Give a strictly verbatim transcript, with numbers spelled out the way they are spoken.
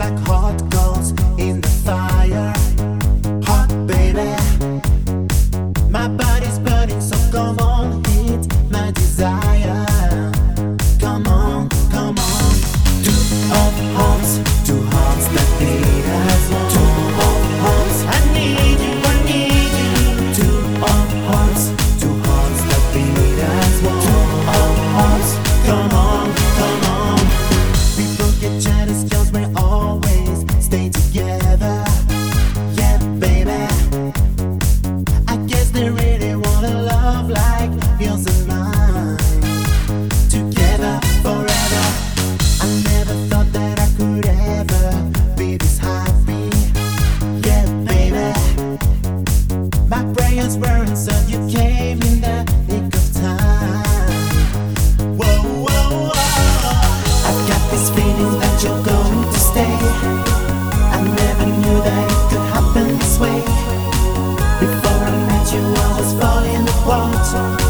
like hot coals in the fire. Hot baby, my body's burning, so come on, hit my desire. Come on, come on. Two hot hearts, two hearts that need us. Two hot hearts, I need you, I need you. Two hot hearts, two hearts that need us. Two hot hearts, come on, come on. People get jealous, girls will always stay together. Yeah, baby, I guess they really want a love like yours and mine. Together forever. I never thought that I could ever be this happy. Yeah, baby, my prayers were answered, you came in the nick of time. Whoa, whoa, whoa. I've got this feeling that you're going to stay. I never knew that it could happen this way. Before I met you, I was falling apart.